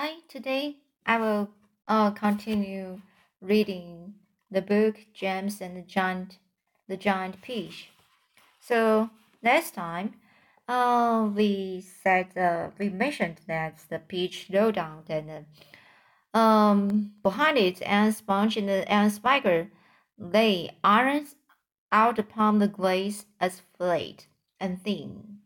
Hi, today I will continue reading the book James and the Giant Peach. So last time, we said we mentioned that the peach slowed down, and behind it, and sponge and spiker lay irons out upon the glaze as flat and thin,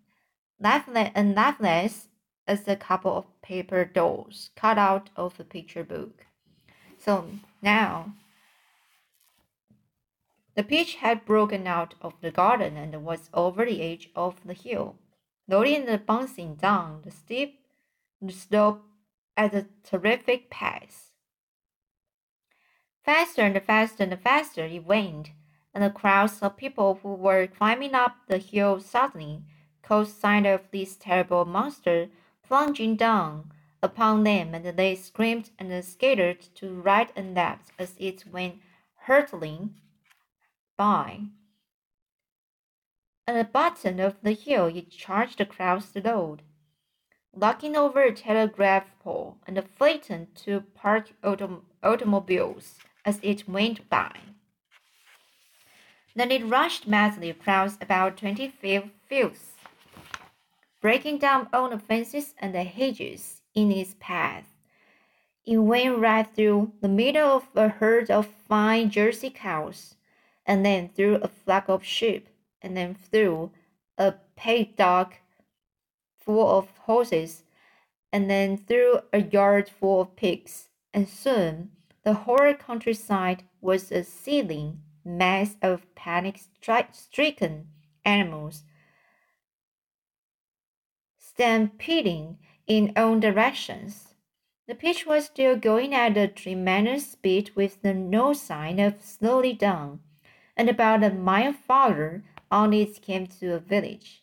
lifeless as a couple of paper dolls cut out of a picture book. So now, the peach had broken out of the garden and was over the edge of the hill, rolling and bouncing down the steep slope at a terrific pace. Faster and faster and faster it went, and the crowds of people who were climbing up the hill suddenly caught sight of this terrible monster plunging down upon them, and they screamed and scattered to right and left as it went hurtling by. At the bottom of the hill, it charged across the road, knocking over a telegraph pole, and flattened two parked automobiles as it went by. Then it rushed madly across about 20 fields, breaking down all the fences and the hedges in its path. It went right through the middle of a herd of fine Jersey cows, and then through a flock of sheep, and then through a paddock full of horses, and then through a yard full of pigs, and soon the whole countryside was a seething mass of panic-stricken animals, stampeding in all directions. The peach was still going at a tremendous speed, with no sign of slowing down, and about a mile farther on it came to a village.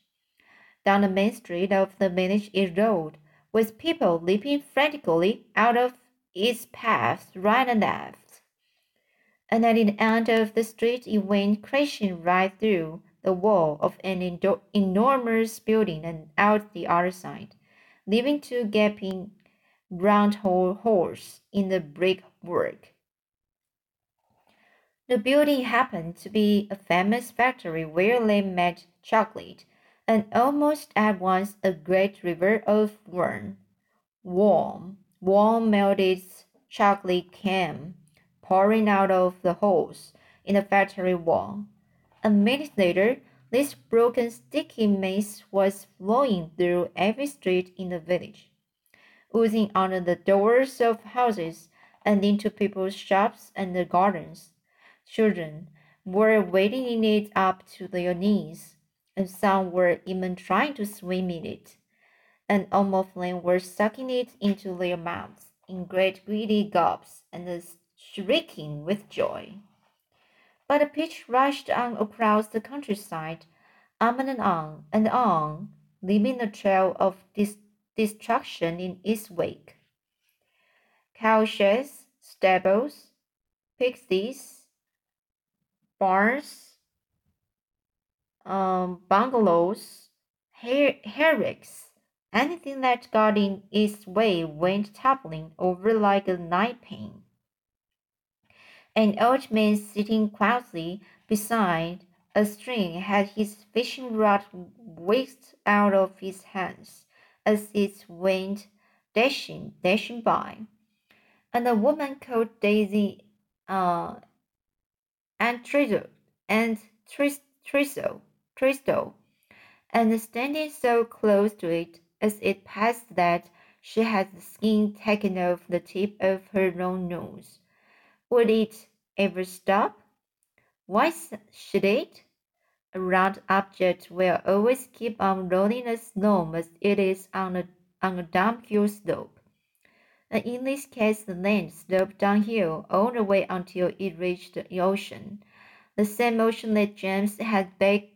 Down the main street of the village it rolled, with people leaping frantically out of its path right and left. And at the end of the street it went crashing right through the wall of an enormous building and out the other side, leaving two gaping round holes in the brickwork. The building happened to be a famous factory where they made chocolate, and almost at once a great river of warm melted chocolate came pouring out of the holes in the factory wall. A minute later, this broken sticky mass was flowing through every street in the village, oozing under the doors of houses and into people's shops and the gardens. Children were wading in it up to their knees, and some were even trying to swim in it, and all of them were sucking it into their mouths in great greedy gulps and shrieking with joy. But the peach rushed on across the countryside, on and on, leaving a trail of destruction in its wake. Cowsheds, stables, pigsties, barns, bungalows, hayricks, anything that got in its way went toppling over like a ninepin. An old man sitting quietly beside a stream had his fishing rod whisked out of his hands as it went dashing by, and a woman called Daisy and Tristle, and standing so close to it as it passed that she had the skin taken off the tip of her own nose. Would it ever stop? Why should it? A round object will always keep on rolling as long as it is on a downhill slope, and in this case the land sloped downhill all the way until it reached the ocean, the same ocean that James had begged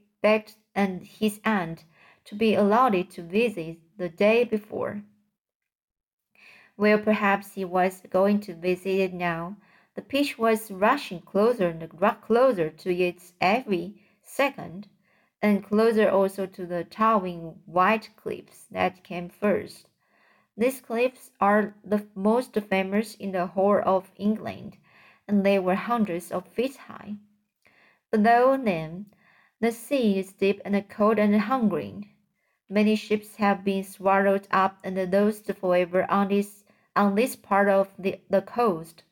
and his aunt to be allowed to visit the day before. Well, perhaps he was going to visit it now. The peach was rushing closer and closer to it every second, and closer also to the towering white cliffs that came first, These cliffs are the most famous in the whole of England, and they were hundreds of feet high. Below them, the sea is deep and cold and hungry. Many ships have been swallowed up and lost forever on this part of the coast,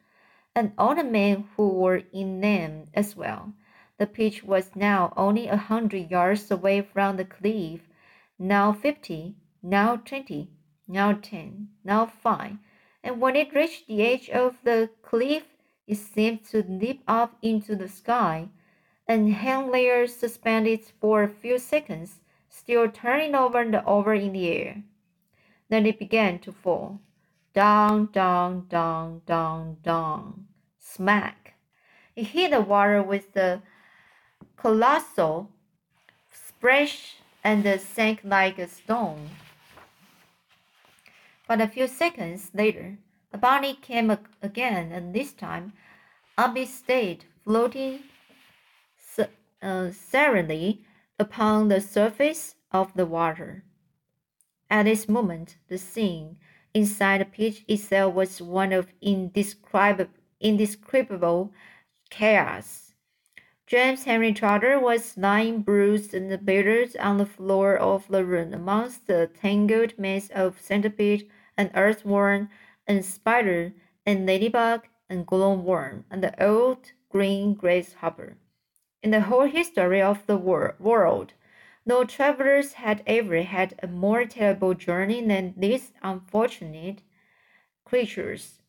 and all the men who were in them as well. The Peach was now only 100 yards away from the cliff, now 50, now 20, now 10, now 5, and when it reached the edge of the cliff, it seemed to leap up into the sky, and hung there suspended for a few seconds, still turning over and over in the air. Then it began to fall. Down, down, down, down, down. Smack! It hit the water with a colossal splash and sank like a stone. But a few seconds later, the body came again, and this time up it stayed, floating serenely upon the surface of the water. At this moment, the scene inside the Peach itself was one of indescribable chaos. James Henry Trotter was lying bruised and battered on the floor of the room amongst the tangled mass of centipede and earthworm and spider and ladybug and glowworm and the old green grasshopper. In the whole history of the world, no travelers had ever had a more terrible journey than these unfortunate creatures.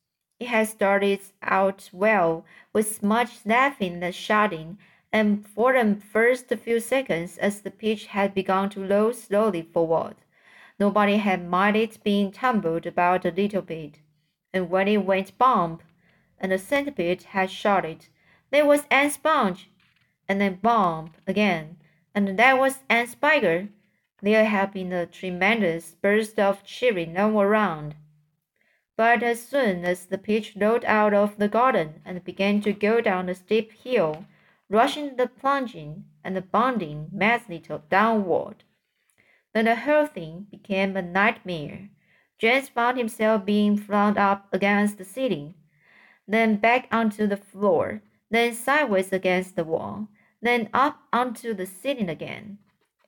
It had started out well, with much laughing and shouting, and for the first few seconds, as the Peach had begun to roll slowly forward, nobody had minded being tumbled about a little bit. And when it went bump, and the centipede had shouted, "There was Anne Sponge," and then bump again, and that was Anne Spiker, there had been a tremendous burst of cheering all around. But as soon as the Peach rolled out of the garden and began to go down the steep hill, rushing the plunging and the bounding madly downward, then the whole thing became a nightmare. James found himself being flung up against the ceiling, then back onto the floor, then sideways against the wall, then up onto the ceiling again,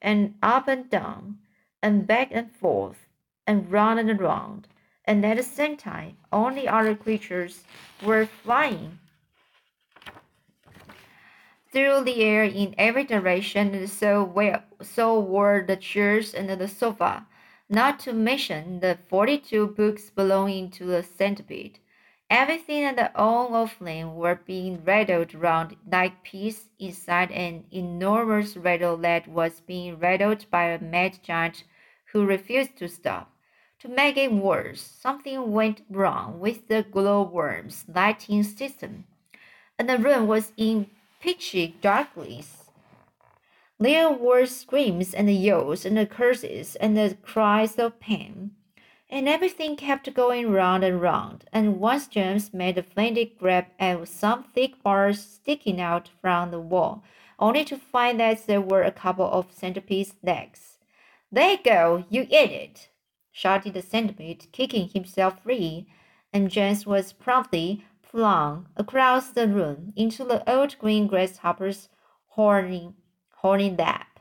and up and down, and back and forth, and round and round, and at the same time all the other creatures were flying through the air in every direction, and so were the chairs and the sofa, not to mention the 42 books belonging to the centipede. Everything and all of them were being rattled round like peas inside an enormous rattle that was being rattled by a mad giant who refused to stop. To make it worse, something went wrong with the glowworm's lighting system, and the room was in pitchy darkness. There were screams and yells and curses and the cries of pain. And everything kept going round and round, and once James made a frantic grab at some thick bars sticking out from the wall, only to find that there were a couple of centipede's legs. "There you go, you idiot!" shouted the centipede, kicking himself free, and James was promptly flung across the room into the old green grasshopper's horny lap.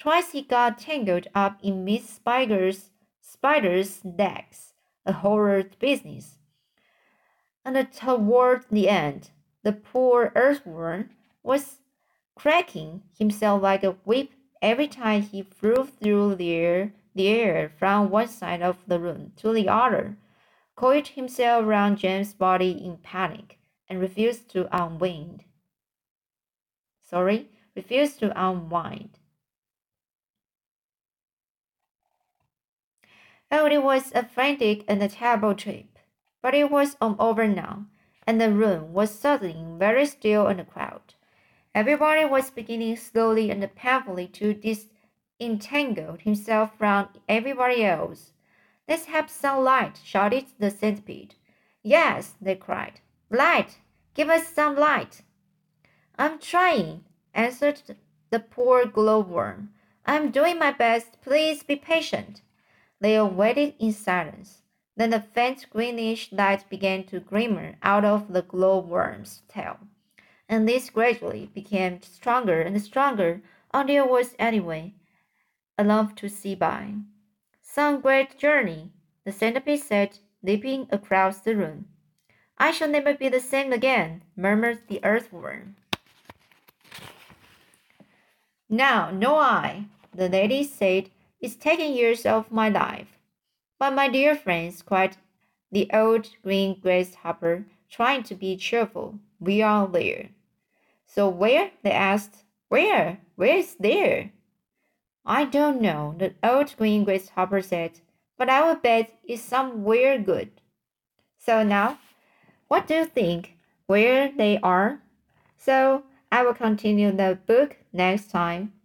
Twice he got tangled up in Miss Spider's legs, a horrid business. And toward the end, the poor earthworm was cracking himself like a whip every time he flew through the air from one side of the room to the other, coiled himself around James' body in panic, and refused to unwind. Oh, it was a frantic and a terrible trip, but it was all over now, and the room was suddenly very still and crowded. Everybody was beginning slowly and painfully to disentangle himself from everybody else. "Let's have some light," shouted the centipede. "Yes," they cried. "Light! Give us some light!" "I'm trying," answered the poor glowworm. "I'm doing my best. Please be patient." They waited in silence. Then a faint greenish light began to glimmer out of the glowworm's tail, and this gradually became stronger and stronger until it was anyway enough to see by. "Some great journey," the centipede said, leaping across the room. "I shall never be the same again," murmured the earthworm. "Now, no I," the lady said, "it's taken years of my life." "But my dear friends," cried the old green grasshopper, trying to be cheerful, "we are there." "So where?" they asked. "Where? Where is there?" "I don't know," the old green grasshopper said, "but I will bet it's somewhere good." So now, what do you think? Where they are? So I will continue the book next time.